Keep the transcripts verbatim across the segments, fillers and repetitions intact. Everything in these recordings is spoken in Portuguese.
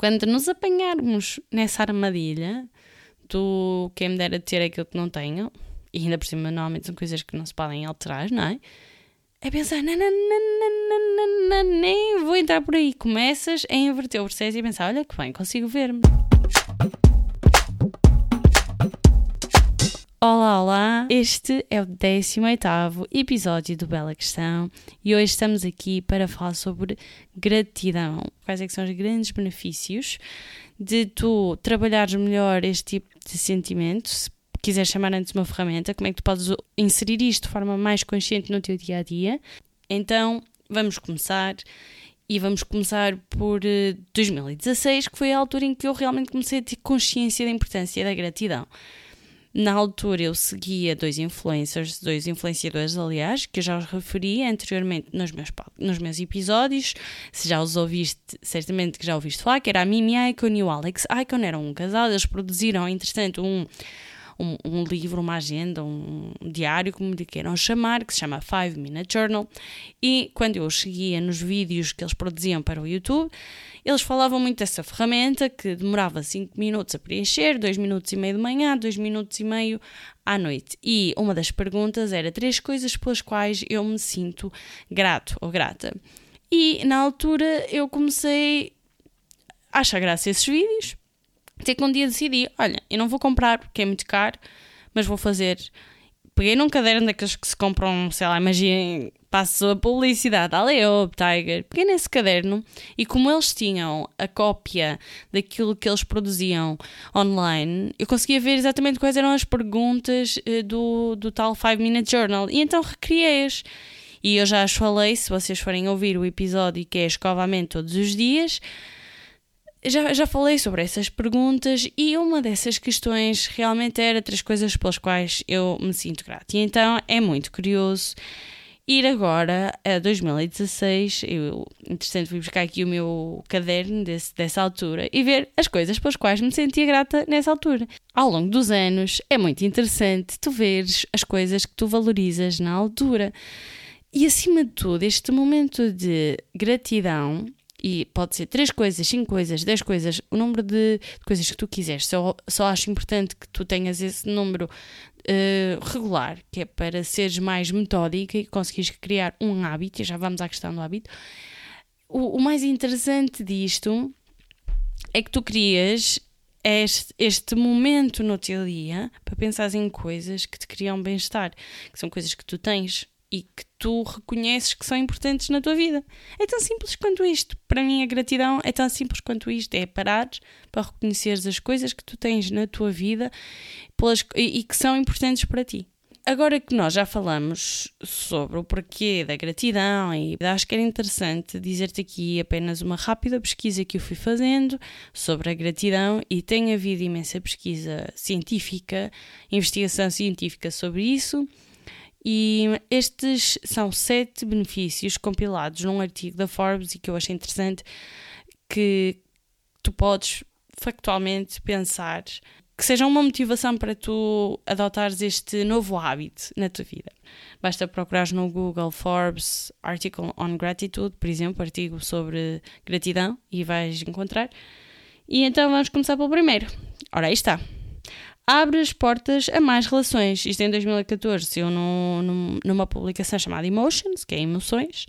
Quando nos apanharmos nessa armadilha do quem me dera ter aquilo que não tenho, e ainda por cima normalmente são coisas que não se podem alterar, não é? É pensar, não, não, não, não, não, não, nem vou entrar por aí. Começas a inverter o processo e pensar, olha que bem, consigo ver-me. Olá, olá! Este é o décimo oitavo episódio do Bela Questão e hoje estamos aqui para falar sobre gratidão. Quais é que são os grandes benefícios de tu trabalhares melhor este tipo de sentimento? Se quiseres chamar antes uma ferramenta, como é que tu podes inserir isto de forma mais consciente no teu dia-a-dia? Então, vamos começar... E vamos começar por dois mil e dezasseis, que foi a altura em que eu realmente comecei a ter consciência da importância da gratidão. Na altura eu seguia dois influencers, dois influenciadores, aliás, que eu já os referi anteriormente nos meus, nos meus episódios. Se já os ouviste, certamente que já ouviste falar, que era a Mimi Ikonn e o Alex Ikonn, eram um casal. Eles produziram, entretanto, um... Um, um livro, uma agenda, um diário, como lhe queiram chamar, que se chama Five Minute Journal, e quando eu seguia nos vídeos que eles produziam para o YouTube, eles falavam muito dessa ferramenta que demorava cinco minutos a preencher, dois minutos e meio de manhã, dois minutos e meio à noite. E uma das perguntas era três coisas pelas quais eu me sinto grato ou grata. E na altura eu comecei a achar graça a esses vídeos. Até que um dia decidi, olha, eu não vou comprar porque é muito caro, mas vou fazer. Peguei num caderno daqueles que se compram, sei lá, imaginem, passo a publicidade, Aleo Tiger. Peguei nesse caderno e como eles tinham a cópia daquilo que eles produziam online, eu conseguia ver exatamente quais eram as perguntas do, do tal five minute journal. E então recriei-as. E eu já as falei, se vocês forem ouvir o episódio que é Escovamento Todos os Dias... Já, já falei sobre essas perguntas e uma dessas questões realmente era três coisas pelas quais eu me sinto grata. E então é muito curioso ir agora a dois mil e dezasseis, eu, interessante, fui buscar aqui o meu caderno desse, dessa altura e ver as coisas pelas quais me sentia grata nessa altura. Ao longo dos anos é muito interessante tu veres as coisas que tu valorizas na altura. E acima de tudo, este momento de gratidão... E pode ser três coisas, cinco coisas, dez coisas, o número de coisas que tu quiseres. Só, só acho importante que tu tenhas esse número uh, regular, que é para seres mais metódica e conseguires criar um hábito, e já vamos à questão do hábito. O, o mais interessante disto é que tu crias este, este momento no teu dia para pensares em coisas que te criam bem-estar, que são coisas que tu tens e que tu reconheces que são importantes na tua vida. É tão simples quanto isto. Para mim a gratidão é tão simples quanto isto. É parares para reconheceres as coisas que tu tens na tua vida pelas, e, e que são importantes para ti. Agora que nós já falamos sobre o porquê da gratidão, e acho que era interessante dizer-te aqui apenas uma rápida pesquisa que eu fui fazendo sobre a gratidão, e tem havido imensa pesquisa científica, investigação científica sobre isso. E estes são sete benefícios compilados num artigo da Forbes e que eu achei interessante, que tu podes factualmente pensar que sejam uma motivação para tu adotares este novo hábito na tua vida. Basta procurares no Google Forbes Article on Gratitude, por exemplo, artigo sobre gratidão, e vais encontrar. E então vamos começar pelo primeiro. Ora, aí está. Abre as portas a mais relações. Isto em dois mil e catorze, eu num, numa publicação chamada Emotions, que é Emoções,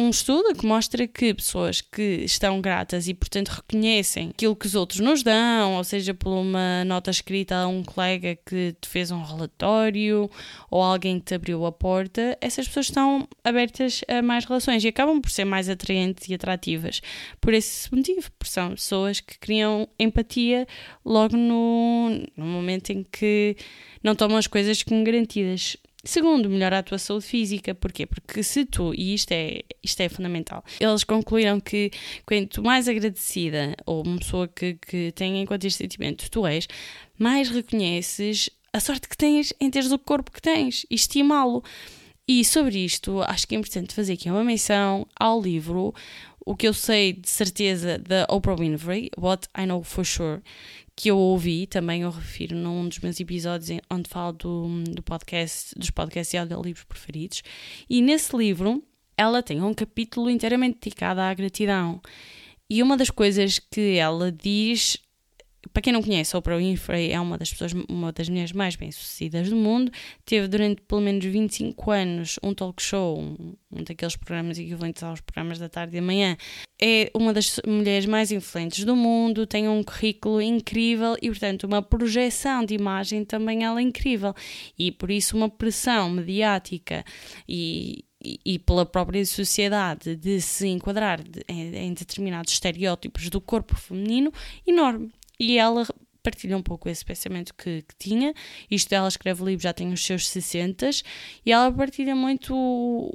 um estudo que mostra que pessoas que estão gratas e, portanto, reconhecem aquilo que os outros nos dão, ou seja, por uma nota escrita a um colega que te fez um relatório ou alguém que te abriu a porta, essas pessoas estão abertas a mais relações e acabam por ser mais atraentes e atrativas. Por esse motivo, porque são pessoas que criam empatia logo no, no momento em que não tomam as coisas como garantidas. Segundo, melhora a tua saúde física. Porquê? Porque se tu, e isto é, isto é fundamental, eles concluíram que quanto mais agradecida ou uma pessoa que, que tenha enquanto este sentimento tu és, mais reconheces a sorte que tens em teres o corpo que tens e estimá-lo. E sobre isto, acho que é importante fazer aqui uma menção ao livro, o que eu sei de certeza, da Oprah Winfrey, What I Know For Sure, que eu ouvi, também eu refiro num dos meus episódios onde falo do, do podcast, dos podcasts e audiolivros preferidos. E nesse livro ela tem um capítulo inteiramente dedicado à gratidão. E uma das coisas que ela diz, para quem não conhece, Oprah Winfrey é uma das pessoas, uma das mulheres mais bem-sucedidas do mundo, teve durante pelo menos vinte e cinco anos um talk show, um, um daqueles programas equivalentes aos programas da tarde e da manhã. É uma das mulheres mais influentes do mundo, tem um currículo incrível e, portanto, uma projeção de imagem também ela é incrível. E, por isso, uma pressão mediática e... e pela própria sociedade de se enquadrar em determinados estereótipos do corpo feminino, enorme. E ela partilha um pouco esse pensamento que, que tinha. Isto, ela escreve o livro, já tem os seus sessentas, e ela partilha muito o,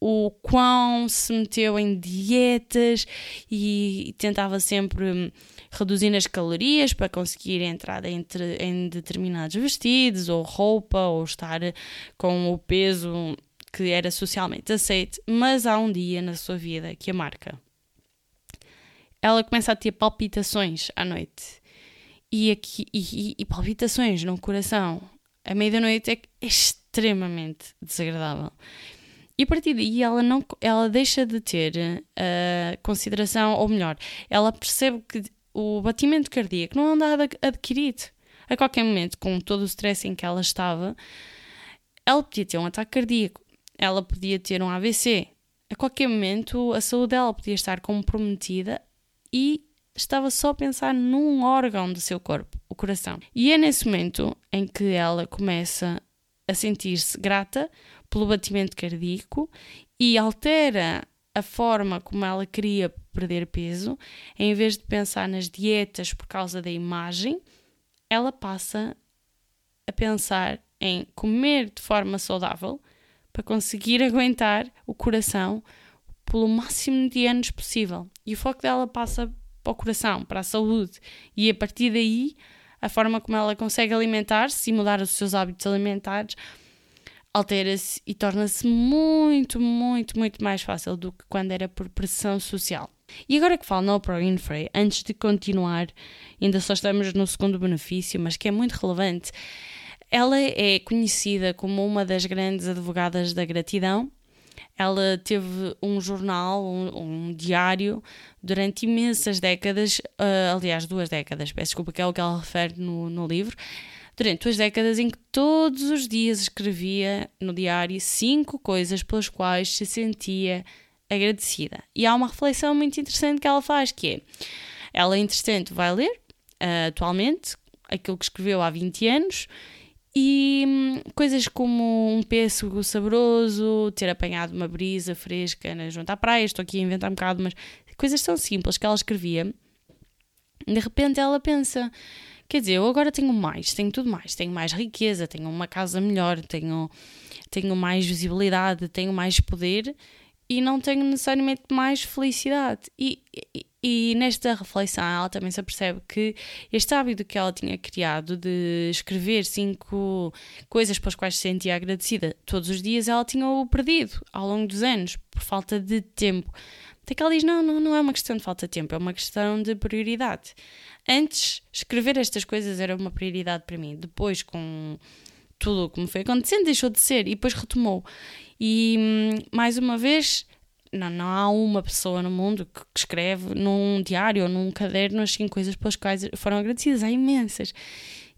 o quão se meteu em dietas e, e tentava sempre reduzir as calorias para conseguir entrar entre, em determinados vestidos ou roupa, ou estar com o peso que era socialmente aceito, mas há um dia na sua vida que a marca. Ela começa a ter palpitações à noite. E, aqui, e, e palpitações no coração à meia-noite é extremamente desagradável. E a partir daí ela, não, ela deixa de ter uh, consideração, ou melhor, ela percebe que o batimento cardíaco não anda adquirido. A qualquer momento, com todo o stress em que ela estava, ela podia ter um ataque cardíaco. Ela podia ter um A V C. A qualquer momento a saúde dela podia estar comprometida e estava só a pensar num órgão do seu corpo, o coração. E é nesse momento em que ela começa a sentir-se grata pelo batimento cardíaco e altera a forma como ela queria perder peso. Em vez de pensar nas dietas por causa da imagem, ela passa a pensar em comer de forma saudável para conseguir aguentar o coração pelo máximo de anos possível. E o foco dela passa para o coração, para a saúde. E a partir daí, a forma como ela consegue alimentar-se e mudar os seus hábitos alimentares altera-se e torna-se muito, muito, muito mais fácil do que quando era por pressão social. E agora que falo na Oprah Winfrey, antes de continuar, ainda só estamos no segundo benefício, mas que é muito relevante. Ela é conhecida como uma das grandes advogadas da gratidão. Ela teve um jornal, um, um diário, durante imensas décadas, uh, aliás duas décadas, peço desculpa, que é o que ela refere no, no livro, durante duas décadas em que todos os dias escrevia no diário cinco coisas pelas quais se sentia agradecida. E há uma reflexão muito interessante que ela faz, que é, ela é interessante, vai ler uh, atualmente aquilo que escreveu há vinte anos, e hum, coisas como um pêssego saboroso, ter apanhado uma brisa fresca na junta à praia, estou aqui a inventar um bocado, mas coisas tão simples que ela escrevia. De repente ela pensa, quer dizer, eu agora tenho mais, tenho tudo mais, tenho mais riqueza, tenho uma casa melhor, tenho, tenho mais visibilidade, tenho mais poder e não tenho necessariamente mais felicidade. E, e, e nesta reflexão ela também se apercebe que este hábito que ela tinha criado de escrever cinco coisas pelas quais se sentia agradecida todos os dias, ela tinha-o perdido ao longo dos anos, por falta de tempo. Até que ela diz, não, não, não é uma questão de falta de tempo, é uma questão de prioridade. Antes, escrever estas coisas era uma prioridade para mim. Depois, com tudo o que me foi acontecendo, deixou de ser e depois retomou. E, mais uma vez... Não, não há uma pessoa no mundo que escreve num diário ou num caderno as cinco coisas pelas quais foram agradecidas. Há imensas.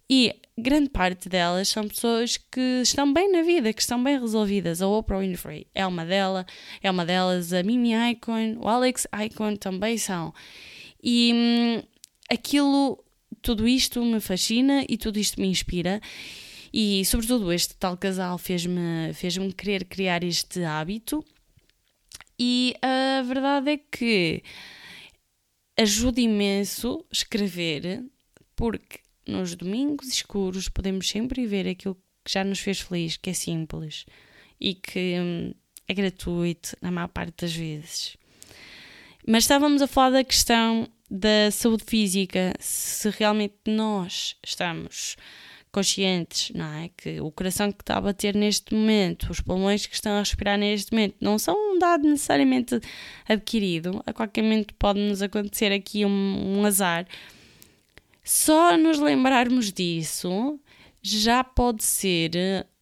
E grande parte delas são pessoas que estão bem na vida, que estão bem resolvidas. A Oprah Winfrey é uma delas, é uma delas, a Mimi Ikonn, o Alex Ikonn também são. E hum, aquilo, tudo isto me fascina e tudo isto me inspira. E sobretudo este tal casal fez-me, fez-me querer criar este hábito. E a verdade é que ajuda imenso escrever, porque nos domingos escuros podemos sempre ver aquilo que já nos fez feliz, que é simples e que hum, é gratuito na maior parte das vezes. Mas estávamos a falar da questão da saúde física, se realmente nós estamos conscientes, não é? Que o coração que está a bater neste momento, os pulmões que estão a respirar neste momento, não são um dado necessariamente adquirido. A qualquer momento pode-nos acontecer aqui um, um azar. Só nos lembrarmos disso já pode ser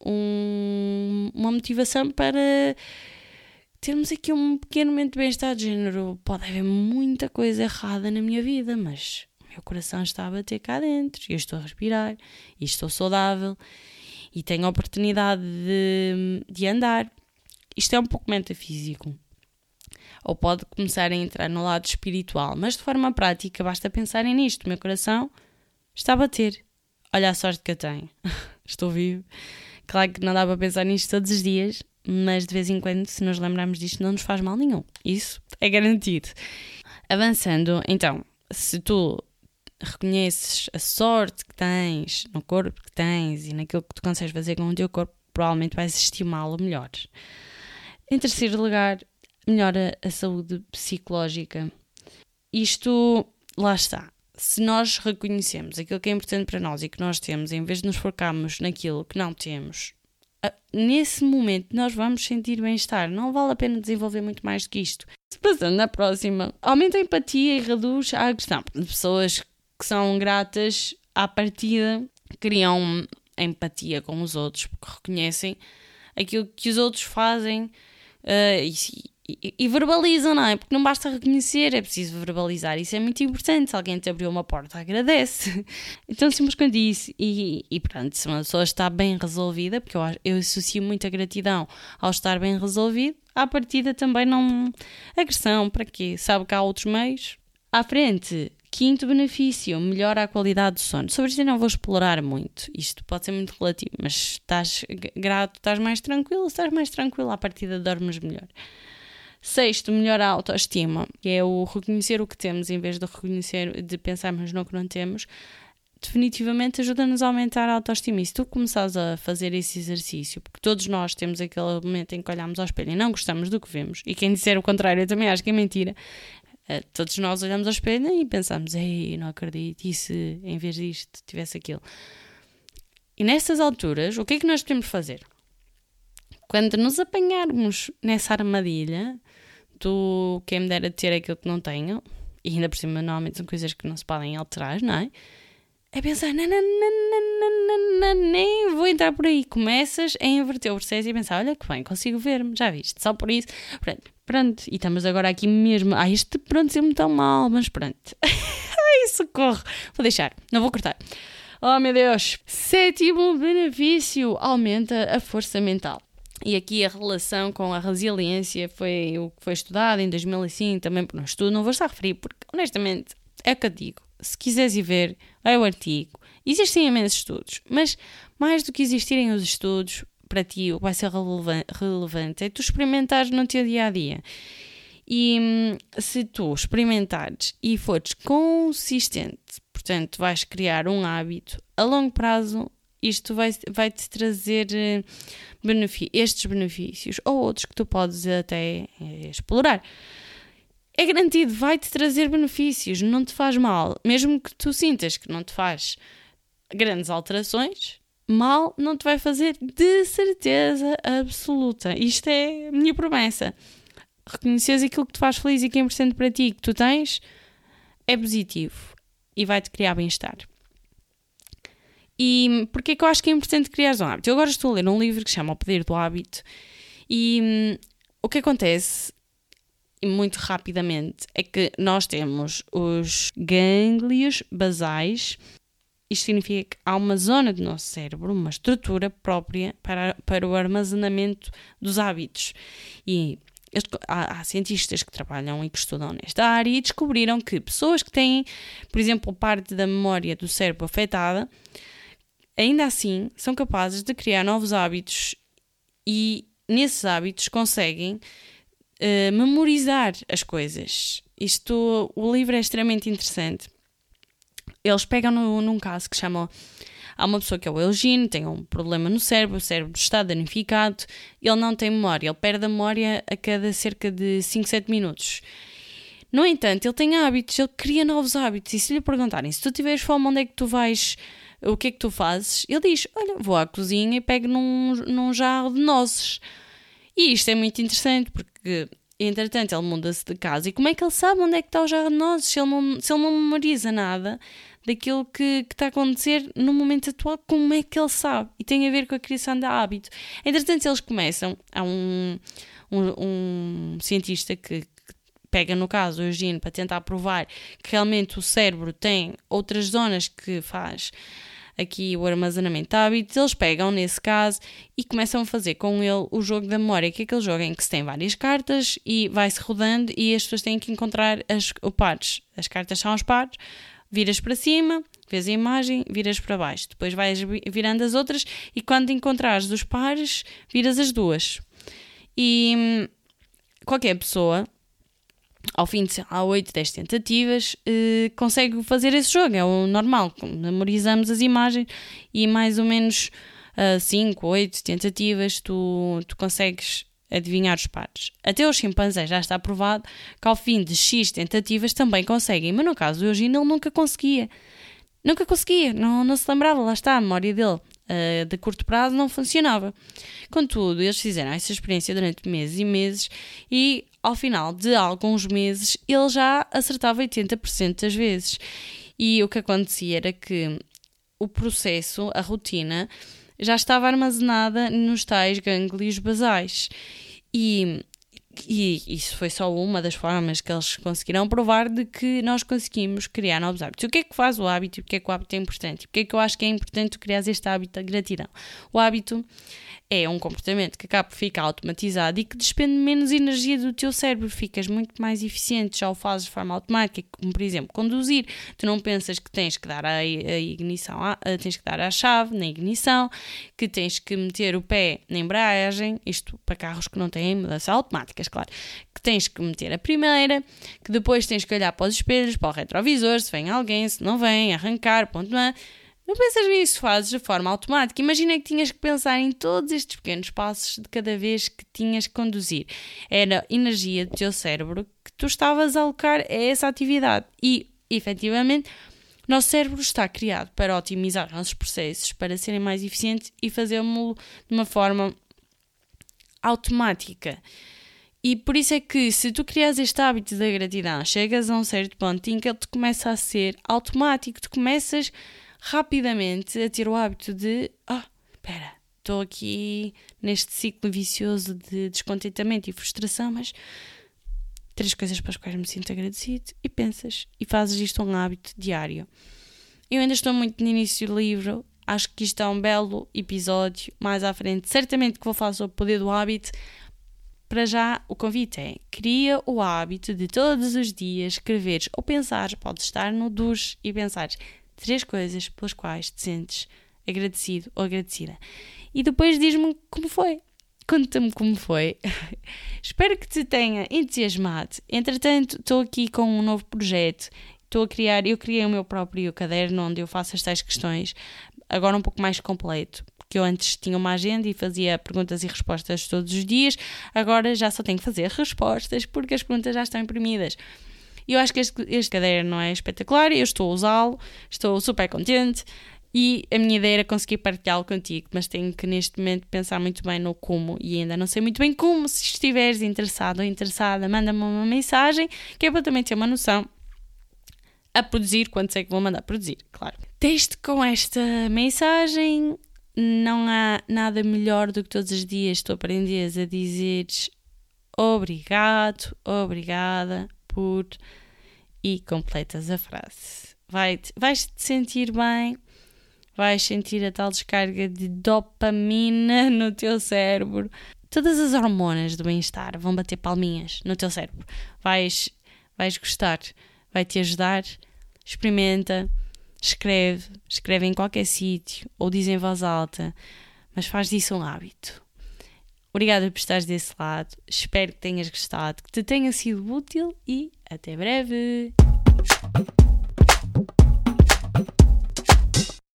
um, uma motivação para termos aqui um pequeno momento de bem-estar de género. Pode haver muita coisa errada na minha vida, mas o meu coração está a bater cá dentro, e eu estou a respirar, e estou saudável, e tenho a oportunidade de, de andar. Isto é um pouco metafísico. Ou pode começar a entrar no lado espiritual, mas de forma prática basta pensarem nisto. O meu coração está a bater. Olha a sorte que eu tenho. Estou vivo. Claro que não dá para pensar nisto todos os dias, mas de vez em quando, se nos lembrarmos disto, não nos faz mal nenhum. Isso é garantido. Avançando, então, se tu reconheces a sorte que tens, no corpo que tens e naquilo que tu consegues fazer com o teu corpo, provavelmente vais estimá-lo melhor. Em terceiro lugar, melhora a saúde psicológica. Isto, lá está. Se nós reconhecemos aquilo que é importante para nós e que nós temos, em vez de nos focarmos naquilo que não temos, nesse momento nós vamos sentir bem-estar. Não vale a pena desenvolver muito mais do que isto. Passando na próxima, aumenta a empatia e reduz a agressão. Pessoas que são gratas à partida criam empatia com os outros, porque reconhecem aquilo que os outros fazem uh, e E, e verbalizam, não é? Porque não basta reconhecer, é preciso verbalizar. Isso é muito importante. Se alguém te abriu uma porta, agradece. Então, simples quando isso. E, e pronto, se uma pessoa está bem resolvida, porque eu, eu associo muito a gratidão ao estar bem resolvido, à partida também não... Agressão, para quê? Sabe que há outros meios. À frente, quinto benefício, melhora a qualidade do sono. Sobre isto eu não vou explorar muito. Isto pode ser muito relativo, mas estás grato, estás mais tranquilo, estás mais tranquilo, à partida dormes melhor. Sexto, melhora a autoestima, que é o reconhecer o que temos em vez de reconhecer, de pensarmos no que não temos. Definitivamente ajuda-nos a aumentar a autoestima. E se tu começares a fazer esse exercício, porque todos nós temos aquele momento em que olhamos ao espelho e não gostamos do que vemos, e quem disser o contrário eu também acho que é mentira. Todos nós olhamos ao espelho e pensamos, ei, não acredito, e se em vez disto tivesse aquilo? E nessas alturas, o que é que nós podemos fazer? Quando nos apanharmos nessa armadilha do quem me dera ter aquilo que não tenho, e ainda por cima normalmente são coisas que não se podem alterar, não é? É pensar, não, não, não, não, não, nem vou entrar por aí. Começas a inverter o processo e pensar, olha que bem, consigo ver-me, já viste, só por isso. Pronto, pronto, e estamos agora aqui mesmo. Ai, este pronto sempre tão mal, mas pronto. Ai, socorro. Vou deixar, não vou cortar. Oh, meu Deus. Sétimo benefício, aumenta a força mental. E aqui a relação com a resiliência foi o que foi estudado em dois mil e cinco, também por um estudo, não vou estar a referir, porque honestamente é o que eu digo. Se quiseres ir ver, é o artigo. Existem imensos estudos, mas mais do que existirem os estudos, para ti o que vai ser relevante é tu experimentares no teu dia-a-dia. E se tu experimentares e fores consistente, portanto vais criar um hábito a longo prazo, isto vai, vai-te trazer benefício, estes benefícios ou outros que tu podes até explorar. É garantido, vai-te trazer benefícios, não te faz mal. Mesmo que tu sintas que não te faz grandes alterações, mal não te vai fazer, de certeza absoluta. Isto é a minha promessa. Reconheces aquilo que te faz feliz e que é importante para ti, que tu tens, é positivo e vai-te criar bem-estar. E porque é que eu acho que é importante criar um hábito? Eu agora estou a ler um livro que se chama O Poder do Hábito, e hum, o que acontece, muito rapidamente, é que nós temos os gânglios basais. Isto significa que há uma zona do nosso cérebro, uma estrutura própria para, para o armazenamento dos hábitos. E há, há cientistas que trabalham e que estudam nesta área e descobriram que pessoas que têm, por exemplo, parte da memória do cérebro afetada, ainda assim, são capazes de criar novos hábitos e, nesses hábitos, conseguem uh, memorizar as coisas. Isto, o livro é extremamente interessante. Eles pegam no, num caso que chamam... Há uma pessoa que é o Elgin, tem um problema no cérebro, o cérebro está danificado, ele não tem memória, ele perde a memória a cada cerca de cinco, sete minutos. No entanto, ele tem hábitos, ele cria novos hábitos. E se lhe perguntarem, se tu tiveres fome, onde é que tu vais... O que é que tu fazes? Ele diz, olha, vou à cozinha e pego num, num jarro de nozes. E isto é muito interessante porque, entretanto, ele muda-se de casa. E como é que ele sabe onde é que está o jarro de nozes se ele não, se ele não memoriza nada daquilo que, que está a acontecer no momento atual? Como é que ele sabe? E tem a ver com a criação de hábito. Entretanto, eles começam a um... um, um cientista que, que pega no caso o Eugênio para tentar provar que realmente o cérebro tem outras zonas que faz aqui o armazenamento de hábitos, eles pegam nesse caso e começam a fazer com ele o jogo da memória, que é aquele jogo em que se tem várias cartas e vai-se rodando e as pessoas têm que encontrar as, o pares. As cartas são os pares, viras para cima, vês a imagem, viras para baixo, depois vais virando as outras e quando encontrares os pares, viras as duas. E qualquer pessoa, ao fim de, sei lá, oito, dez tentativas, eh, consegue fazer esse jogo, é o normal, memorizamos as imagens e mais ou menos uh, cinco, oito tentativas tu, tu consegues adivinhar os pares. Até os chimpanzés já está provado que ao fim de X tentativas também conseguem, mas no caso do Eugênio ele nunca conseguia, nunca conseguia, não, não se lembrava, lá está, a memória dele Uh, de curto prazo não funcionava. Contudo, eles fizeram essa experiência durante meses e meses e ao final de alguns meses ele já acertava oitenta por cento das vezes. E o que acontecia era que o processo, a rotina, já estava armazenada nos tais gânglios basais. E, e isso foi só uma das formas que eles conseguiram provar de que nós conseguimos criar novos hábitos. O que é que faz o hábito e porque é que o hábito é importante? E porque é que eu acho que é importante criar este hábito da gratidão? O hábito é um comportamento que acaba por ficar automatizado e que despende menos energia do teu cérebro, ficas muito mais eficiente, já o fazes de forma automática, como por exemplo conduzir, tu não pensas que tens que dar a ignição, a, a, tens que dar a chave na ignição, que tens que meter o pé na embreagem, isto para carros que não têm mudança automática, claro, que tens que meter a primeira, que depois tens que olhar para os espelhos, para o retrovisor, se vem alguém, se não vem, arrancar, ponto, não, não pensas nisso, fazes de forma automática. Imagina que tinhas que pensar em todos estes pequenos passos de cada vez que tinhas que conduzir. Era a energia do teu cérebro que tu estavas a alocar a essa atividade e, efetivamente, o nosso cérebro está criado para otimizar os nossos processos, para serem mais eficientes e fazê-lo de uma forma automática. E por isso é que se tu crias este hábito da gratidão, chegas a um certo ponto em que ele te começa a ser automático, tu começas rapidamente a ter o hábito de ah, oh, espera, estou aqui neste ciclo vicioso de descontentamento e frustração, mas três coisas para as quais me sinto agradecido, e pensas, e fazes isto um hábito diário. Eu ainda estou muito no início do livro, acho que isto é um belo episódio, mais à frente certamente que vou falar sobre o poder do hábito. Para já, o convite é, cria o hábito de todos os dias escreveres ou pensares, podes estar no duche e pensares três coisas pelas quais te sentes agradecido ou agradecida. E depois diz-me como foi, conta-me como foi. Espero que te tenha entusiasmado. Entretanto, estou aqui com um novo projeto, estou a criar, eu criei o meu próprio caderno onde eu faço as tais questões, agora um pouco mais completo. Que eu antes tinha uma agenda e fazia perguntas e respostas todos os dias, agora já só tenho que fazer respostas porque as perguntas já estão imprimidas. Eu acho que este, este caderno é espetacular, eu estou a usá-lo, estou super contente e a minha ideia era conseguir partilhá-lo contigo, mas tenho que neste momento pensar muito bem no como e ainda não sei muito bem como. Se estiveres interessado ou interessada, manda-me uma mensagem que é para também ter uma noção a produzir, quando sei que vou mandar produzir, claro. Desde com esta mensagem... Não há nada melhor do que todos os dias tu aprendes a dizeres obrigado, obrigada por... E completas a frase. Vai-te, vais-te sentir bem, vais sentir a tal descarga de dopamina no teu cérebro. Todas as hormonas do bem-estar vão bater palminhas no teu cérebro. Vais, vais gostar, vai-te ajudar, experimenta. Escreve, escreve em qualquer sítio ou diz em voz alta, mas faz disso um hábito. Obrigada por estares desse lado, espero que tenhas gostado, que te tenha sido útil e até breve!